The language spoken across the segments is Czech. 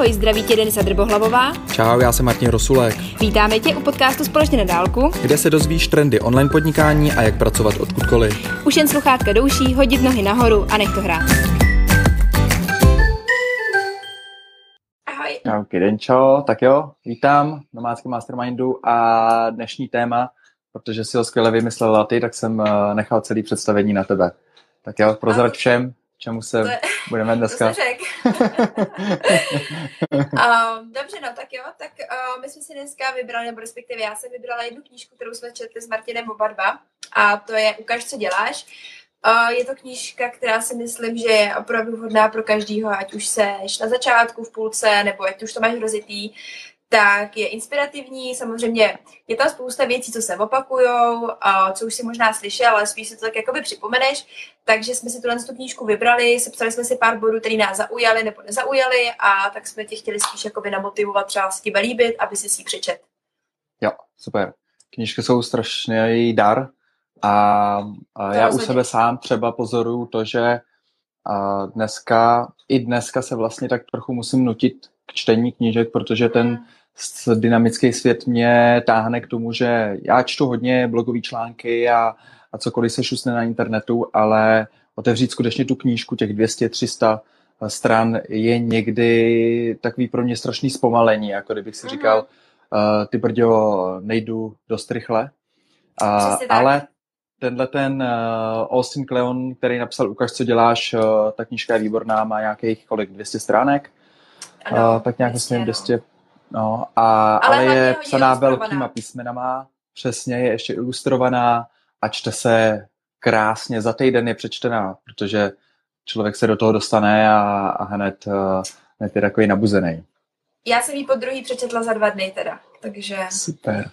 Ahoj, zdraví tě Denisa Drbohlavová. Čau, já jsem Martin Rosulek. Vítáme tě u podcastu Společně na dálku, kde se dozvíš trendy online podnikání a jak pracovat odkudkoliv. Už jen sluchátka do uší, hodit nohy nahoru a nech to hrát. Ahoj. Čau, Denčo, tak jo, vítám na Máckém Mastermindu a dnešní téma, protože si ho skvěle vymyslela ty, tak jsem nechal celý představení na tebe. Tak jo, prozrad všem, čemu se budeme dneska... Dobře, no tak jo, tak my jsme si dneska vybrali, nebo respektive já jsem vybrala jednu knížku, kterou jsme četli s Martinem oba dva, a to je Ukaž, co děláš. Je to knížka, která si myslím, že je opravdu vhodná pro každýho, ať už seš na začátku, v půlce, nebo ať už to máš rozjetý, tak je inspirativní, samozřejmě je tam spousta věcí, co se opakujou, co už si možná slyšel, ale spíš si to tak jakoby připomeneš, takže jsme si tuhle knížku vybrali, sepsali jsme si pár bodů, které nás zaujaly nebo nezaujaly, a tak jsme tě chtěli spíš jakoby namotivovat, třeba se ti bude líbit, aby si ji přečet. Jo, super. Knížky jsou strašný dar a já u sebe sám třeba pozoruju to, že dneska se vlastně tak trochu musím nutit k čtení knížek, protože ten dynamický svět mě táhne k tomu, že já čtu hodně blogové články a cokoliv se šusne na internetu, ale otevřít skutečně tu knížku, těch 200-300 stran, je někdy takový pro mě strašný zpomalení, jako kdybych si říkal, ty brďo, nejdu dost rychle. Ale tenhle ten Austin Kleon, který napsal Ukaž, co děláš, ta knížka je výborná, má nějakých kolik, 200 stránek? Ano, tak nějak myslím 200. No, ale je psaná velkýma písmenama, přesně, je ještě ilustrovaná a čte se krásně. Za týden je přečtená, protože člověk se do toho dostane a hned je takový nabuzený. Já jsem ji po druhý přečetla za 2 dny teda, takže... Super.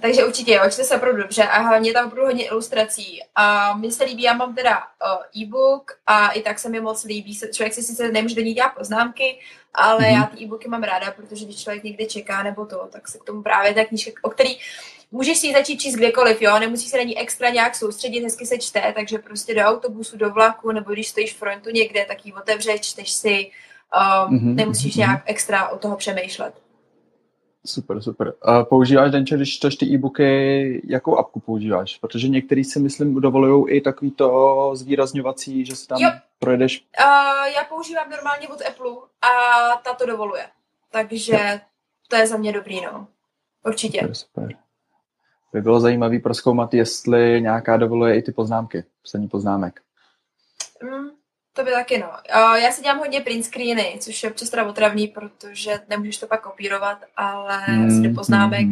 Takže určitě jo, čte se opravdu dobře a hlavně tam opravdu hodně ilustrací. A mně se líbí, já mám teda e-book a i tak se mi moc líbí. Člověk si sice nemůže do ní dělat poznámky, ale já ty e-booky mám ráda, protože když člověk někde čeká nebo to, tak se k tomu právě ta knížka, o který můžeš si ji začít číst kdekoliv, jo, nemusí se na ní extra nějak soustředit, hezky se čte, takže prostě do autobusu, do vlaku, nebo když stojíš v frontu někde, tak ji otevřeš, čteš si, nemusíš nějak extra o toho přemýšlet. Super, super. Používáš, Denče, když čteš ty e-booky, jakou apku používáš? Protože některý si, myslím, dovolují i takový to zvýrazňovací, že si tam projedeš. Já používám normálně od Apple a ta to dovoluje. Takže to je za mě dobrý, no. Určitě. Super, super. By bylo zajímavé prozkoumat, jestli nějaká dovoluje i ty poznámky, psaní poznámek. To by taky, no. Já si dělám hodně print screeny, což je občas teda otravný, protože nemůžeš to pak kopírovat, ale si do poznámek,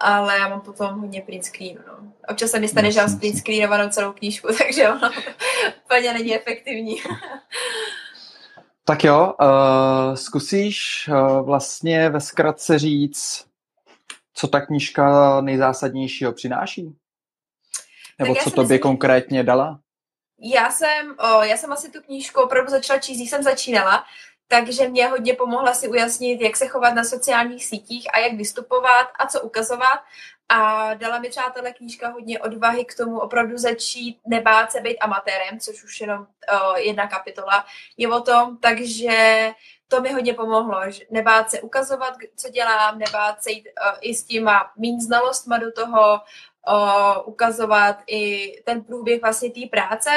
ale já mám potom hodně print screenů, no. Občas se mi stane, že mám print screenovanou celou knížku, takže ono úplně není efektivní. Tak jo, zkusíš vlastně ve zkratce říct, co ta knížka nejzásadnějšího přináší? Nebo co tobě konkrétně dala? Já jsem asi tu knížku opravdu začala číst, když jsem začínala, takže mě hodně pomohla si ujasnit, jak se chovat na sociálních sítích a jak vystupovat a co ukazovat. A dala mi třeba tato knížka hodně odvahy k tomu opravdu začít nebát se být amatérem, což už jenom jedna kapitola je o tom, takže to mi hodně pomohlo, nebát se ukazovat, co dělám, nebát se jít i s těma mým znalostma do toho, ukazovat i ten průběh vlastně té práce,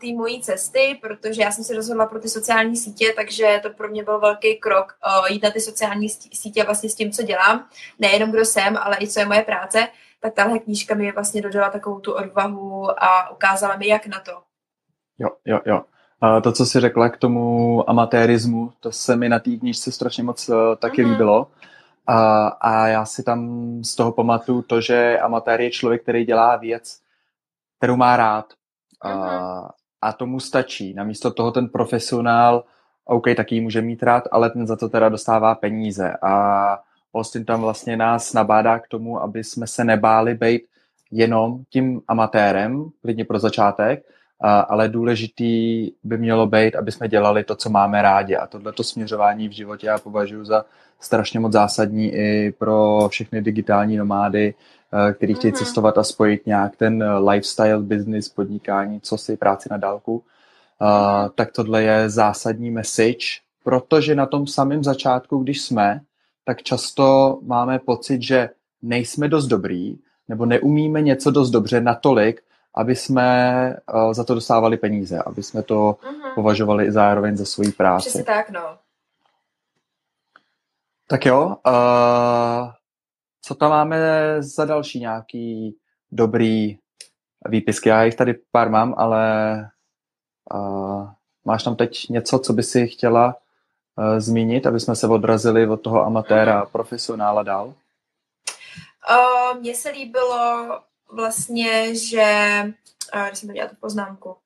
té mojí cesty, protože já jsem se rozhodla pro ty sociální sítě, takže to pro mě byl velký krok jít na ty sociální sítě vlastně s tím, co dělám, nejenom kdo jsem, ale i co je moje práce, tak tahle knížka mi vlastně dodala takovou tu odvahu a ukázala mi, jak na to. Jo. A to, co jsi řekla k tomu amatérismu, to se mi na té knížce strašně moc taky líbilo. A já si tam z toho pamatuju to, že amatér je člověk, který dělá věc, kterou má rád. A tomu stačí. Namísto toho ten profesionál, OK, taky může mít rád, ale ten za to teda dostává peníze. A Austin tam vlastně nás nabádá k tomu, aby jsme se nebáli být jenom tím amatérem, klidně pro začátek, ale důležitý by mělo být, aby jsme dělali to, co máme rádi. A tohleto směřování v životě já považuji za strašně moc zásadní i pro všechny digitální nomády, kteří chtějí cestovat a spojit nějak ten lifestyle, business, podnikání, co si, práci na dálku. Tak tohle je zásadní message, protože na tom samém začátku, když jsme, tak často máme pocit, že nejsme dost dobrý nebo neumíme něco dost dobře natolik, aby jsme za to dostávali peníze, aby jsme to považovali i zároveň za svoji práci. Přesně tak, no. Tak jo, co tam máme za další nějaký dobrý výpisky? Já jich tady pár mám, ale máš tam teď něco, co by si chtěla zmínit, aby jsme se odrazili od toho amatéra a profesionála dál? Mně se líbilo vlastně, že... Když jsem dělala tu poznámku.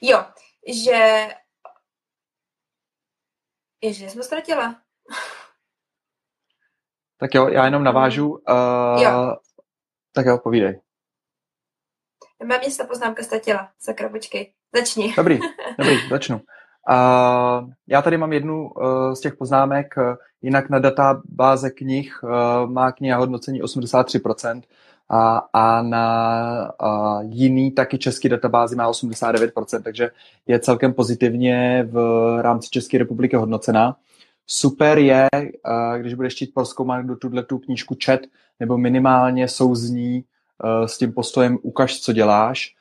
Jo, že... Ježiš, jsem to ztratila. Tak jo, já jenom navážu. Jo. Tak jo, povídej. Mně se ta poznámka ztratila. Sakra, počkej. Začni. Dobrý, začnu. Já tady mám jednu z těch poznámek, jinak na databáze knih má kniha hodnocení 83% a na jiný taky český databázi má 89%, takže je celkem pozitivně v rámci České republiky hodnocená. Super je, když budeš chtít prozkoumat do tuto knížku čet, nebo minimálně souzní s tím postojem ukaž, co děláš,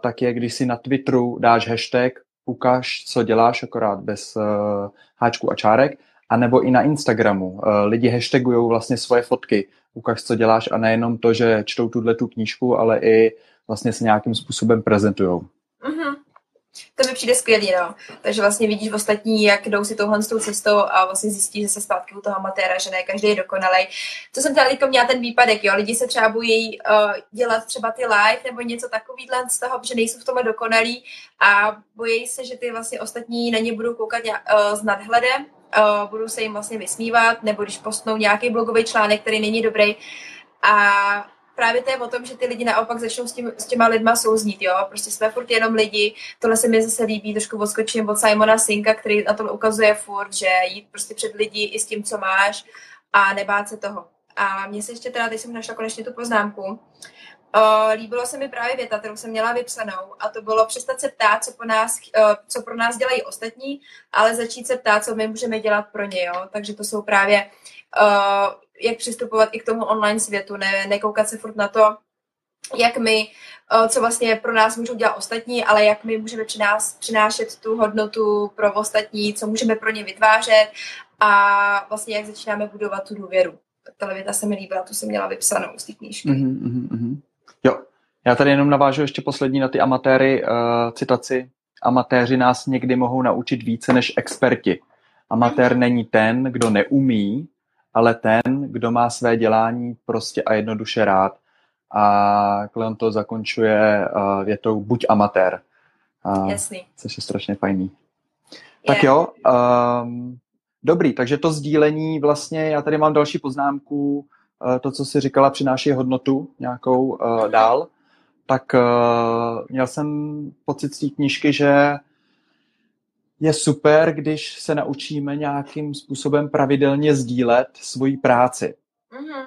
tak je, když si na Twitteru dáš hashtag ukaž, co děláš, akorát bez háčků a čárek, anebo i na Instagramu. Lidi hashtagujou vlastně svoje fotky, ukaž, co děláš, a nejenom to, že čtou tuto knížku, ale i vlastně se nějakým způsobem prezentujou. Mm-hmm. To mi přijde skvělý, no. Takže vlastně vidíš ostatní, jak jdou si touhle cestou a vlastně zjistí, že se zpátky u toho amatéra, že ne každý je dokonalej. Co jsem tady měla ten výpadek, jo, lidi se třeba bojí dělat třeba ty live nebo něco takovýhle z toho, že nejsou v tomhle dokonalí a bojí se, že ty vlastně ostatní na ně budou koukat s nadhledem, budou se jim vlastně vysmívat, nebo když postnou nějaký blogový článek, který není dobrý. A právě to je o tom, že ty lidi naopak začnou s těma lidma souznít, jo, prostě jsme furt jenom lidi, tohle se mi zase líbí, trošku odskočím od Simona Sinka, který na tom ukazuje furt, že jít prostě před lidi i s tím, co máš, a nebát se toho. A mně se ještě teda, teď jsem našla konečně tu poznámku, líbilo se mi právě věta, kterou jsem měla vypsanou, a to bylo přestat se ptát, co pro nás dělají ostatní, ale začít se ptát, co my můžeme dělat pro ně, jo, takže to jsou právě... jak přistupovat i k tomu online světu, nekoukat se furt na to, jak my, co vlastně pro nás můžou dělat ostatní, ale jak my můžeme přinášet tu hodnotu pro ostatní, co můžeme pro ně vytvářet a vlastně jak začínáme budovat tu důvěru. Tato věta se mi líbila, tu jsem měla vypsanou z té knížky. Jo, já tady jenom navážu ještě poslední na ty amatéry, citaci. Amatéři nás někdy mohou naučit více než experti. Amatér není ten, kdo neumí, ale ten, kdo má své dělání prostě a jednoduše rád. A Kleon to zakončuje větou buď amatér. Jasný. Což je strašně fajný. Yeah. Tak jo, dobrý, takže to sdílení vlastně, já tady mám další poznámku, to, co jsi říkala, přináší hodnotu nějakou dál. Tak měl jsem pocit z té knížky, že je super, když se naučíme nějakým způsobem pravidelně sdílet svoji práci. Mm-hmm.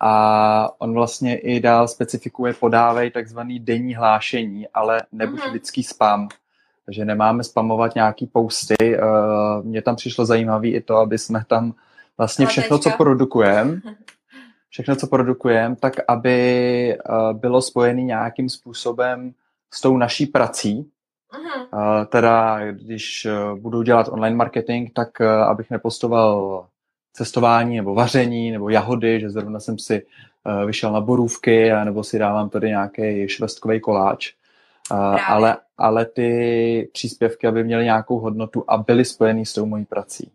A on vlastně i dál specifikuje, podávej takzvaný denní hlášení, ale nebuď lidský spam. Takže nemáme spamovat nějaký posty. Mně tam přišlo zajímavé i to, aby jsme tam vlastně všechno, co produkujeme, tak aby bylo spojené nějakým způsobem s tou naší prací. Teda když budu dělat online marketing, tak abych nepostoval cestování nebo vaření nebo jahody, že zrovna jsem si vyšel na borůvky nebo si dávám tady nějaký švestkový koláč, ale ty příspěvky, aby měly nějakou hodnotu a byly spojený s tou mojí prací.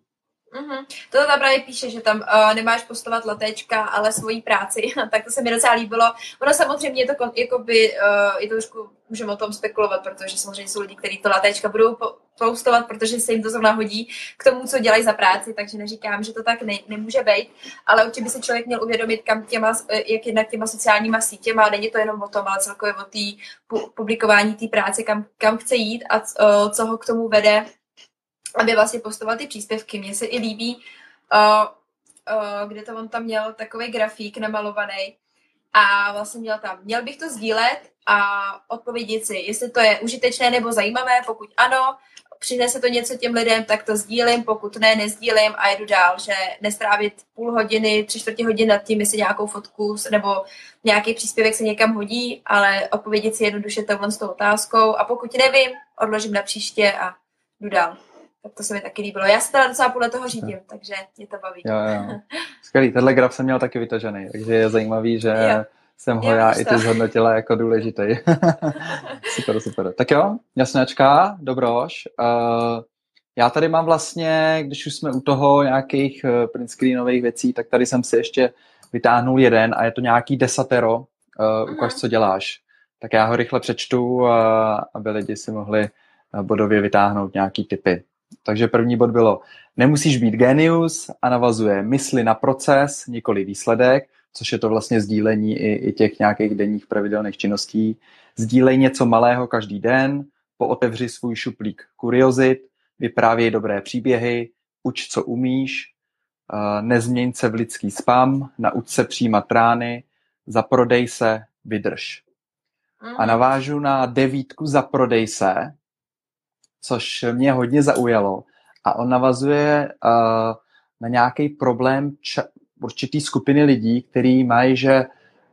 To tam právě píše, že tam nemáš postovat latečka, ale svoji práci. Tak to se mi docela líbilo. Ono samozřejmě je to, jakoby, je to trošku, můžeme o tom spekulovat, protože samozřejmě jsou lidi, kteří to latečka budou postovat, protože se jim to zrovna hodí k tomu, co dělají za práci, takže neříkám, že to tak nemůže být, ale určitě by se člověk měl uvědomit, jak jednak těma sociálníma sítěma, a není to jenom o tom, ale celkově o té publikování té práce, kam chce jít a co ho k tomu vede, aby vlastně postoval ty příspěvky. Mně se i líbí, kde to on tam měl takový grafík namalovaný a vlastně měl tam, měl bych to sdílet a odpovědět si, jestli to je užitečné nebo zajímavé, pokud ano, přinese to něco těm lidem, tak to sdílím, pokud ne, nesdílím a jedu dál, že nestrávit půl hodiny, 3/4 hodiny nad tím, jestli nějakou fotku nebo nějaký příspěvek se někam hodí, ale odpovědět si jednoduše tohle s tou otázkou a pokud nevím, odložím na příště a jdu dál. Tak to se mi taky líbilo. Já se teda docela podle toho řídím, takže mě to baví. Jo. Skvělý, tenhle graf jsem měl taky vytažený, takže je zajímavý, že jsem ho já i ty zhodnotila jako důležitý. Super. Tak jo, jasnačka, dobroš. Já tady mám vlastně, když už jsme u toho nějakých print screenových věcí, tak tady jsem si ještě vytáhnul jeden a je to nějaký desatero. Ukaž, co děláš. Tak já ho rychle přečtu, aby lidi si mohli bodově vytáhnout nějaký tipy. Takže první bod bylo, nemusíš být genius a navazuje mysli na proces, nikoli výsledek, což je to vlastně sdílení i těch nějakých denních pravidelných činností. Sdílej něco malého každý den, pootevři svůj šuplík kuriozit, vyprávěj dobré příběhy, uč, co umíš, nezměň se v lidský spam, nauč se přijímat rány, zaprodej se, vydrž. A navážu na 9 zaprodej se, což mě hodně zaujalo. A on navazuje na nějaký problém určitý skupiny lidí, který mají, že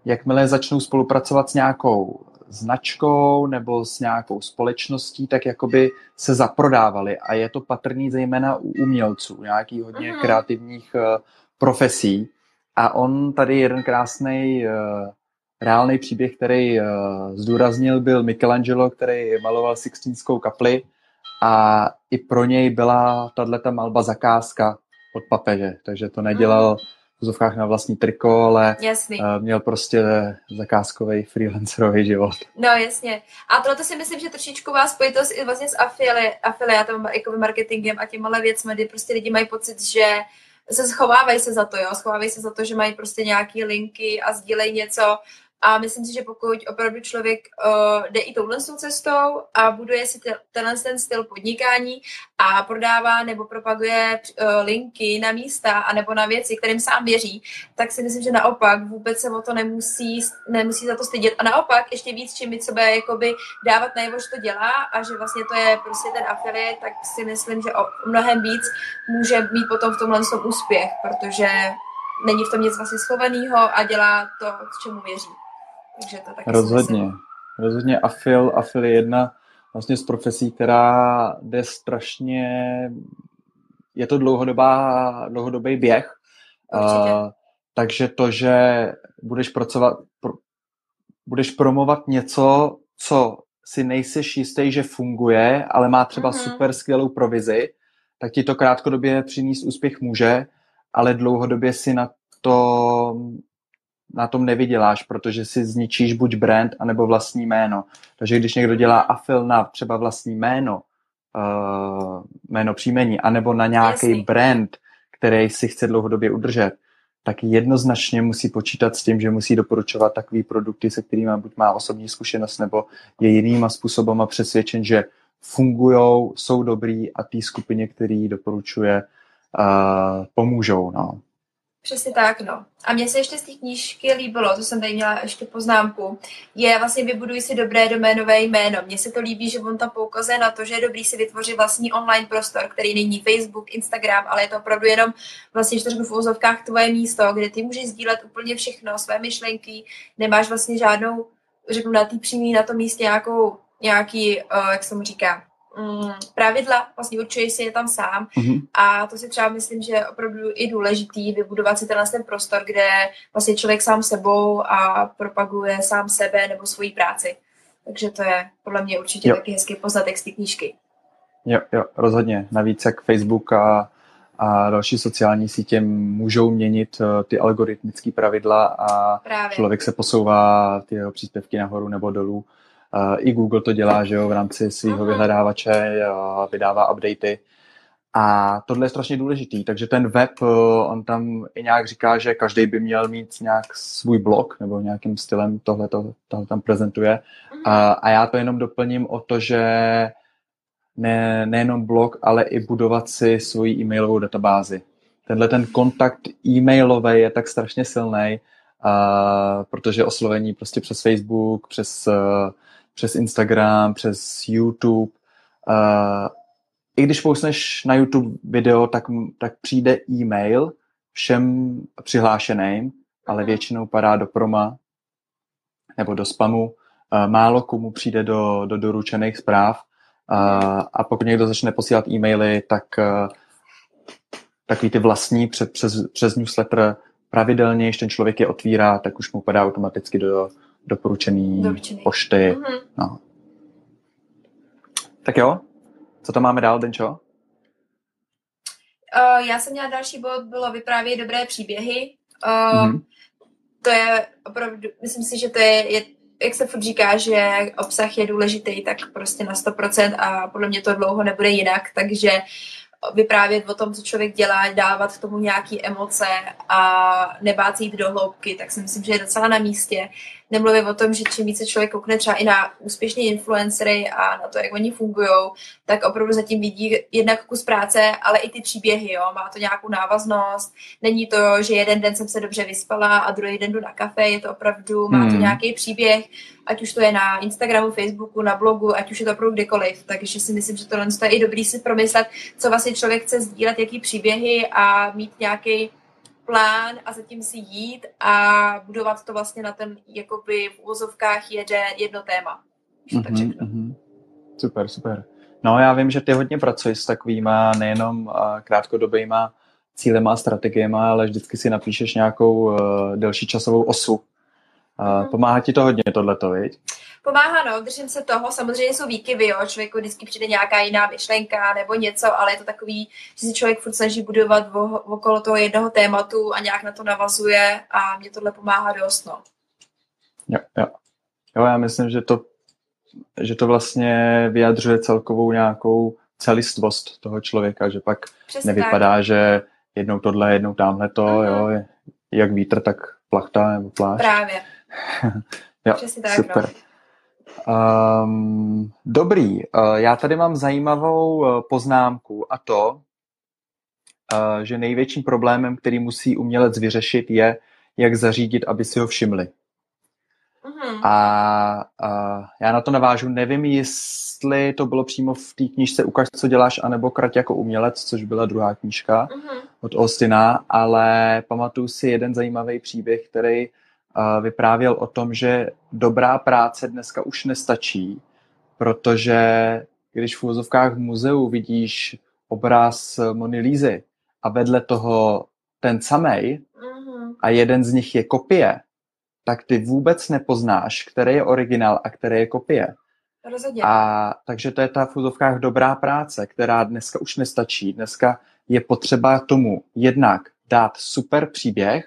jakmile začnou spolupracovat s nějakou značkou nebo s nějakou společností, tak jakoby se zaprodávali. A je to patrný zejména u umělců, nějakých hodně kreativních profesí. A on tady jeden krásný reálný příběh, který zdůraznil, byl Michelangelo, který maloval Sixtínskou kapli. A i pro něj byla tato malba zakázka od papeže. Takže to nedělal v zovkách na vlastní triko, ale měl prostě zakázkový freelancerový život. No jasně. A tohle si myslím, že trošičku má spojitost i vlastně s afiliátem, jako marketingem a těmhle věcmi, kdy prostě lidi mají pocit, že se schovávají se za to, jo? Schovávají se za to, že mají prostě nějaký linky a sdílejí něco. A myslím si, že pokud opravdu člověk jde i touhle cestou a buduje si ten styl podnikání a prodává nebo propaguje linky na místa anebo na věci, kterým sám věří, tak si myslím, že naopak vůbec se o to nemusí za to stydět. A naopak ještě víc, čím mi sebe jakoby dávat najevo, že to dělá a že vlastně to je prostě ten afiliát, tak si myslím, že o mnohem víc může mít potom v tomhle úspěch, protože není v tom nic vlastně schovaného a dělá to, k čemu věří. Takže to taky Rozhodně Afil je jedna vlastně z profesí, která jde strašně, je to dlouhodobý běh. Takže to, že budeš promovat něco, co si nejseš jistý, že funguje, ale má třeba super skvělou provizi, tak ti to krátkodobě přinést úspěch může, ale dlouhodobě si na tom nevyděláš, protože si zničíš buď brand, anebo vlastní jméno. Takže když někdo dělá afil na třeba vlastní jméno příjmení, anebo na nějaký brand, který si chce dlouhodobě udržet, tak jednoznačně musí počítat s tím, že musí doporučovat takové produkty, se kterými buď má osobní zkušenost, nebo je jinýma způsobama přesvědčen, že fungujou, jsou dobrý a té skupině, který doporučuje, pomůžou, no. Přesně tak, no. A mně se ještě z té knížky líbilo, to jsem tady měla ještě poznámku, je vlastně vybuduj si dobré doménové jméno. Mně se to líbí, že on tam poukazuje na to, že je dobrý si vytvořit vlastní online prostor, který není Facebook, Instagram, ale je to opravdu jenom vlastně v uvozovkách tvoje místo, kde ty můžeš sdílet úplně všechno, své myšlenky, nemáš vlastně žádnou, řeknu, na té přímý, na tom místě nějaký, jak se mu říká, pravidla, vlastně určuješ si je tam sám a to si třeba myslím, že je opravdu i důležitý vybudovat si ten prostor, kde vlastně člověk sám sebou a propaguje sám sebe nebo svoji práci. Takže to je podle mě určitě taky hezký poznatek z té knížky. Jo, rozhodně. Navíc jak Facebook a další sociální sítě můžou měnit ty algoritmické pravidla a člověk se posouvá ty jeho příspěvky nahoru nebo dolů. I Google to dělá, že jo, v rámci svého vyhledávače vydává updaty. A tohle je strašně důležitý, takže ten web, on tam i nějak říká, že každý by měl mít nějak svůj blog, nebo nějakým stylem tohle tam prezentuje. A já to jenom doplním o to, že nejenom blog, ale i budovat si svoji e-mailovou databázi. Tenhle ten kontakt e-mailový je tak strašně silný, protože oslovení prostě přes Facebook, přes Instagram, přes YouTube i když postneš na YouTube video, tak přijde e-mail všem přihlášeným, ale většinou padá do proma nebo do spamu. Málo komu přijde do doručených zpráv a pokud někdo začne posílat e-maily, tak takový ty vlastní přes newsletter pravidelně, když ten člověk je otvírá, tak už mu padá automaticky do doporučené pošty. Mm-hmm. No. Tak jo, co tam máme dál, Denčo? Já jsem měla další bod, bylo vyprávět dobré příběhy. To je opravdu, myslím si, že to je, jak se furt říká, že obsah je důležitý, tak prostě na 100% a podle mě to dlouho nebude jinak, takže vyprávět o tom, co člověk dělá, dávat tomu nějaký emoce a nebát se jít do hloubky, tak si myslím, že je docela na místě. Nemluvím o tom, že čím více člověk koukne třeba i na úspěšné influencery a na to, jak oni fungují, tak opravdu zatím vidí jednak kus práce, ale i ty příběhy, jo? Má to nějakou návaznost. Není to, že jeden den jsem se dobře vyspala a druhý den jdu na kafe, je to opravdu, má to nějaký příběh, ať už to je na Instagramu, Facebooku, na blogu, ať už je to opravdu kdekoliv. Takže si myslím, že tohle je i dobrý si promyslet, co vlastně člověk chce sdílet, jaký příběhy a mít nějaký plán a zatím si jít a budovat to vlastně na ten, jakoby v uvozovkách jedno téma. Super, super. No já vím, že ty hodně pracuješ s takovýma nejenom krátkodobýma cílema a strategiema, ale vždycky si napíšeš nějakou delší časovou osu. Pomáhá ti to hodně tohleto, viď? Pomáhá, no, držím se toho. Samozřejmě jsou výkyvy, jo, člověku vždycky přijde nějaká jiná myšlenka nebo něco, ale je to takový, že si člověk furt snaží budovat okolo toho jednoho tématu a nějak na to navazuje a mě tohle pomáhá dost, no. Jo, já myslím, že to vlastně vyjadřuje celkovou nějakou celistvost toho člověka, že pak přesně nevypadá tak, že jednou tohle, jednou támhleto, jo, jak vítr, tak plachta nebo plášť. Právě. Jo, přesně tak, super. No. Dobrý, já tady mám zajímavou poznámku a to, že největším problémem, který musí umělec vyřešit, je, jak zařídit, aby si ho všimli. A já na to navážu, nevím, jestli to bylo přímo v té knížce Ukaž, co děláš, anebo Krať jako umělec, což byla druhá knížka od Austina, ale pamatuju si jeden zajímavý příběh, který vyprávěl o tom, že dobrá práce dneska už nestačí, protože když v uvozovkách v muzeu vidíš obraz Monalízy a vedle toho ten samej a jeden z nich je kopie, tak ty vůbec nepoznáš, který je originál a který je kopie. Rozhodně. A takže to je ta v uvozovkách dobrá práce, která dneska už nestačí. Dneska je potřeba tomu jednak dát super příběh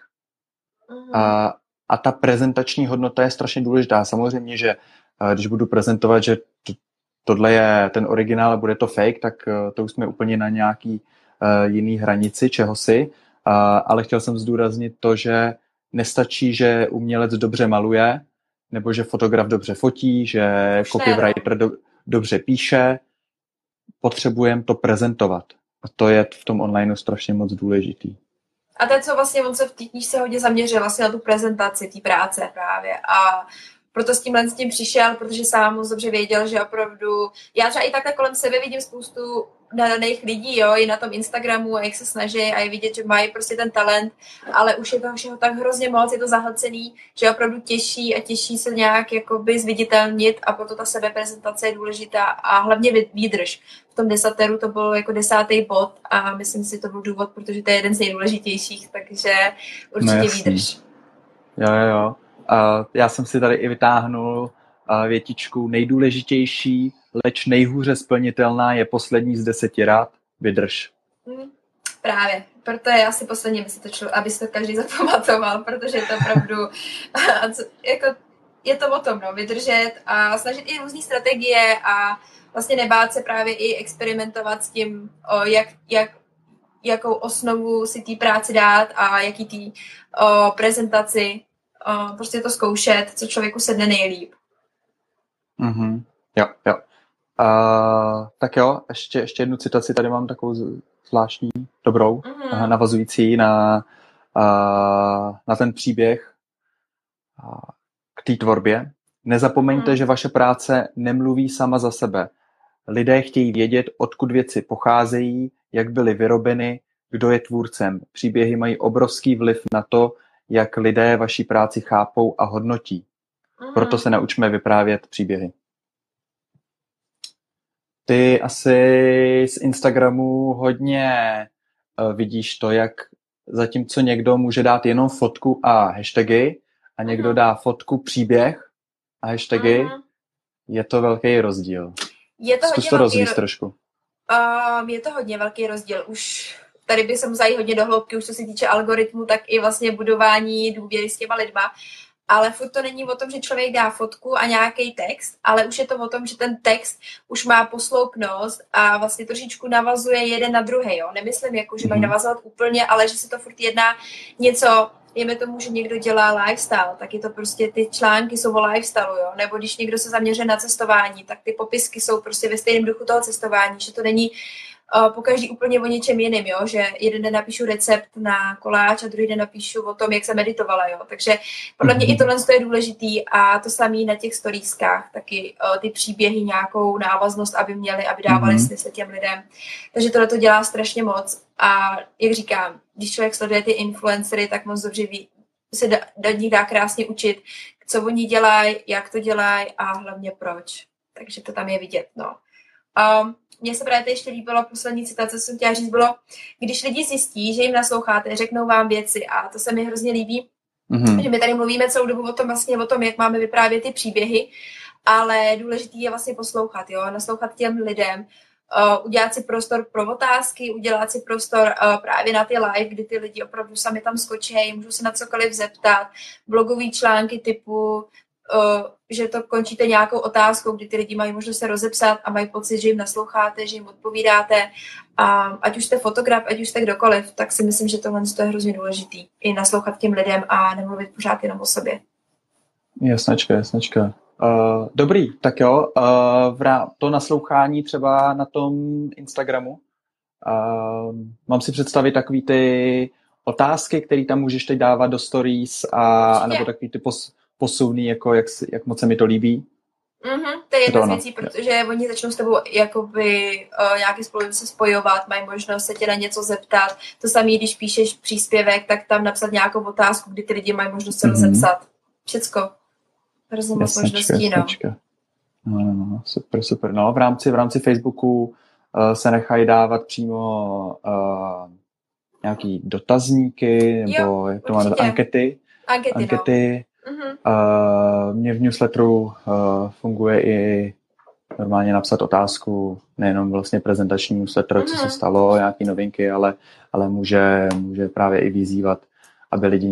a ta prezentační hodnota je strašně důležitá. Samozřejmě, že když budu prezentovat, že tohle je ten originál a bude to fake, tak to už jsme úplně na nějaký jiný hranici čehosi. Ale chtěl jsem zdůraznit to, že nestačí, že umělec dobře maluje, nebo že fotograf dobře fotí, že copywriter dobře píše. Potřebujeme to prezentovat. A to je v tom online strašně moc důležitý. A teď, co vlastně on se v té knížce hodně zaměřil vlastně na tu prezentaci té práce právě a proto s tím přišel, protože sám moc dobře věděl, že opravdu, já třeba i takhle kolem sebe vidím spoustu nadaných lidí, jo, i na tom Instagramu a jak se snaží a je vidět, že mají prostě ten talent, ale už je toho všeho tak hrozně moc, je to zahlcený, že opravdu těší se nějak jakoby zviditelnit a proto ta sebeprezentace je důležitá a hlavně výdrž. V tom desateru to bylo jako 10. bod a myslím si, to byl důvod, protože to je jeden z nejdůležitějších, takže určitě výdrž. Jo. Já jsem si tady i vytáhnul větičku nejdůležitější, leč nejhůře splnitelná je poslední z 10 rad, vydrž. Právě, proto je asi poslední, aby se to každý zapamatoval, protože je to opravdu, jako, je to o tom, no, vydržet a snažit i různé strategie a vlastně nebát se právě i experimentovat s tím, jakou osnovu si té práci dát a jaký té prezentaci, prostě to zkoušet, co člověku sedne nejlíp. Jo. Tak jo, ještě jednu citaci, tady mám takovou zvláštní, dobrou, navazující na ten příběh k té tvorbě. Nezapomeňte, že vaše práce nemluví sama za sebe. Lidé chtějí vědět, odkud věci pocházejí, jak byly vyrobeny, kdo je tvůrcem. Příběhy mají obrovský vliv na to, jak lidé vaší práci chápou a hodnotí. Proto se naučme vyprávět příběhy. Ty asi z Instagramu hodně vidíš to, jak zatímco někdo může dát jenom fotku a hashtagy a někdo dá fotku, příběh a hashtagy, je to velký rozdíl. Zkus to rozvíct trošku. Je to hodně velký rozdíl. Už tady by se museli hodně do hloubky, už co se týče algoritmu, tak i vlastně budování důvěry s těma lidma. Ale furt to není o tom, že člověk dá fotku a nějaký text, ale už je to o tom, že ten text už má posloupnost a vlastně trošičku navazuje jeden na druhý. Jo? Nemyslím, jako, že mají navazovat úplně, ale že se to furt jedná něco, dejme tomu, že někdo dělá lifestyle, tak je to prostě, ty články jsou o lifestyle, jo? Nebo když někdo se zaměřuje na cestování, tak ty popisky jsou prostě ve stejném duchu toho cestování, že to není po každý úplně o něčem jiným, jo? Že jeden den napíšu recept na koláč a druhý den napíšu o tom, jak jsem meditovala. Jo? Takže podle mě i tohle je důležitý a to samé na těch storískách, taky ty příběhy, nějakou návaznost, aby dávaly smysl těm lidem. Takže tohle to dělá strašně moc a jak říkám, když člověk sleduje ty influencery, tak moc dobře ví, se od nich dá krásně učit, co oni dělají, jak to dělají a hlavně proč. Takže to tam je vidět. No. Mně se právě ještě líbilo poslední citace, co jsem chtěla říct, bylo, když lidi zjistí, že jim nasloucháte, řeknou vám věci a to se mi hrozně líbí, že my tady mluvíme celou dobu o tom, jak máme vyprávět ty příběhy, ale důležitý je vlastně poslouchat, jo, naslouchat těm lidem, udělat si prostor pro otázky, udělat si prostor právě na ty live, kdy ty lidi opravdu sami tam skočí, můžou se na cokoliv zeptat, blogový články typu, že to končíte nějakou otázkou, kdy ty lidi mají možnost se rozepsat a mají pocit, že jim nasloucháte, že jim odpovídáte. A ať už jste fotograf, ať už jste kdokoliv, tak si myslím, že tohle je hrozně důležitý. I naslouchat těm lidem a nemluvit pořád jenom o sobě. Jasnačka. Dobrý, tak jo. To naslouchání třeba na tom Instagramu. Mám si představit takový ty otázky, které tam můžeš teď dávat do stories a nebo takový ty posuvný, jako jak moc se mi to líbí. To je jedna z věcí, protože oni začnou s tebou jakoby nějakým způsobem se spojovat, mají možnost se tě na něco zeptat. To samé, když píšeš příspěvek, tak tam napsat nějakou otázku, kdy ty lidi mají možnost se rozepsat. Všecko. Hrozně moc možností, no. Super. No, v rámci Facebooku se nechají dávat přímo nějaký dotazníky nebo jak to má ankety. Mě v newsletteru funguje i normálně napsat otázku, nejenom vlastně prezentační newsletter, co se stalo, nějaké novinky, ale může právě i vyzývat, aby lidi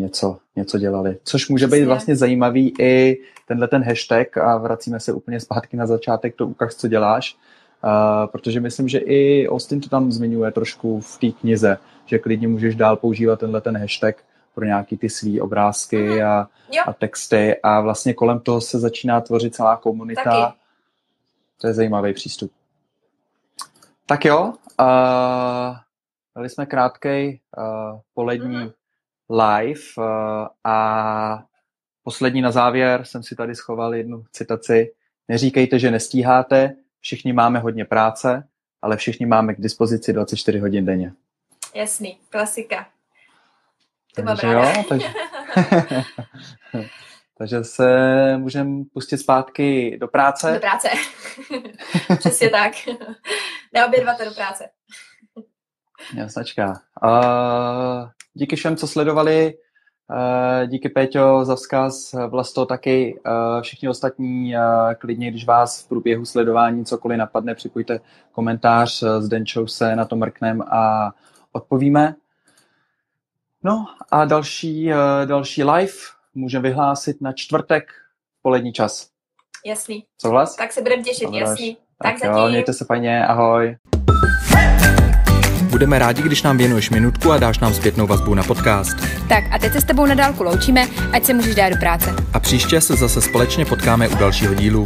něco dělali. Což může být vlastně zajímavý i tenhle ten hashtag a vracíme se úplně zpátky na začátek, to ukaž, co děláš, protože myslím, že i Austin to tam zmiňuje trošku v té knize, že klidně můžeš dál používat tenhle ten hashtag pro nějaký ty svý obrázky a texty a vlastně kolem toho se začíná tvořit celá komunita. Taky. To je zajímavý přístup. Tak jo, dali jsme krátkej polední live a poslední na závěr jsem si tady schoval jednu citaci. Neříkejte, že nestíháte, všichni máme hodně práce, ale všichni máme k dispozici 24 hodin denně. Jasný, klasika. Takže se můžeme pustit zpátky do práce. Do práce. Přesně tak. Neobědváte do práce. Jasnačka. Díky všem, co sledovali. Díky, Péťo, za vzkaz. Vlasto taky. Všichni ostatní, klidně, když vás v průběhu sledování cokoliv napadne, připojte komentář. S Denčou se na to mrknem a odpovíme. No a další live můžeme vyhlásit na čtvrtek v polední čas. Jasný. Souhlas? Tak se budeme těšit, jasný. Tak jo, zatím. Mějte se fajně, ahoj. Budeme rádi, když nám věnuješ minutku a dáš nám zpětnou vazbu na podcast. Tak a teď se s tebou na dálku loučíme, ať se můžeš dát do práce. A příště se zase společně potkáme u dalšího dílu.